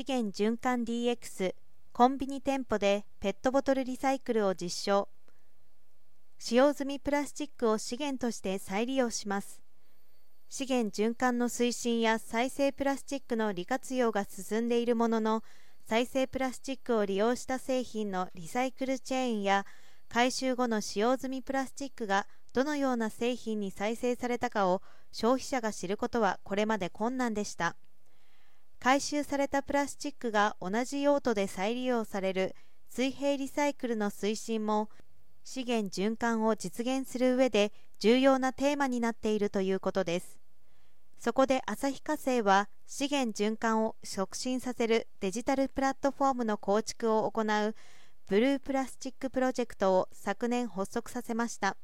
資源循環 DX コンビニ店舗でペットボトルリサイクルを実証。使用済みプラスチックを資源として再利用します。資源循環の推進や再生プラスチックの利活用が進んでいるものの、再生プラスチックを利用した製品のリサイクルチェーンや回収後の使用済みプラスチックがどのような製品に再生されたかを消費者が知ることはこれまで困難でした。回収されたプラスチックが同じ用途で再利用される水平リサイクルの推進も資源循環を実現する上で重要なテーマになっているということです。そこで旭化成は資源循環を促進させるデジタルプラットフォームの構築を行うブループラスチックプロジェクトを昨年発足させました。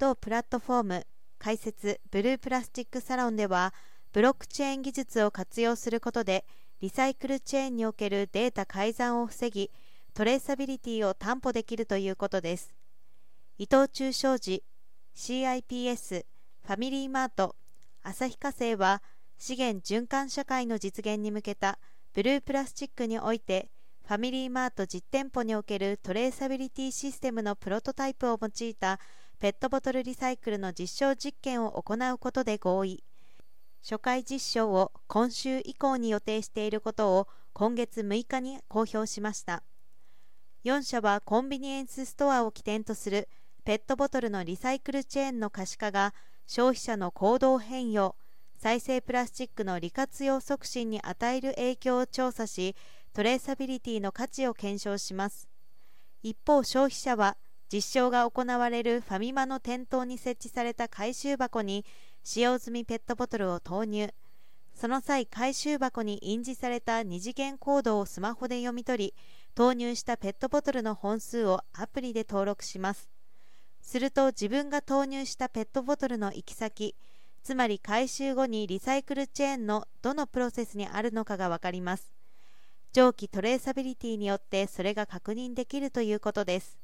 同プラットフォーム開設ブループラスチックサロンでは、ブロックチェーン技術を活用することでリサイクルチェーンにおけるデータ改ざんを防ぎ、トレーサビリティを担保できるということです。伊藤忠商事、 CIPS、 ファミリーマート、旭化成は資源循環社会の実現に向けたブループラスチックにおいてファミリーマート実店舗におけるトレーサビリティシステムのプロトタイプを用いたペットボトルリサイクルの実証実験を行うことで合意、初回実証を今週以降に予定していることを今月6日に公表しました。4社はコンビニエンスストアを起点とするペットボトルのリサイクルチェーンの可視化が消費者の行動変容、再生プラスチックの利活用促進に与える影響を調査し、トレーサビリティの価値を検証します。一方、消費者は実証が行われるファミマの店頭に設置された回収箱に使用済みペットボトルを投入、その際回収箱に印字された二次元コードをスマホで読み取り、投入したペットボトルの本数をアプリで登録します。すると自分が投入したペットボトルの行き先、つまり回収後にリサイクルチェーンのどのプロセスにあるのかが分かります。上記トレーサビリティによってそれが確認できるということです。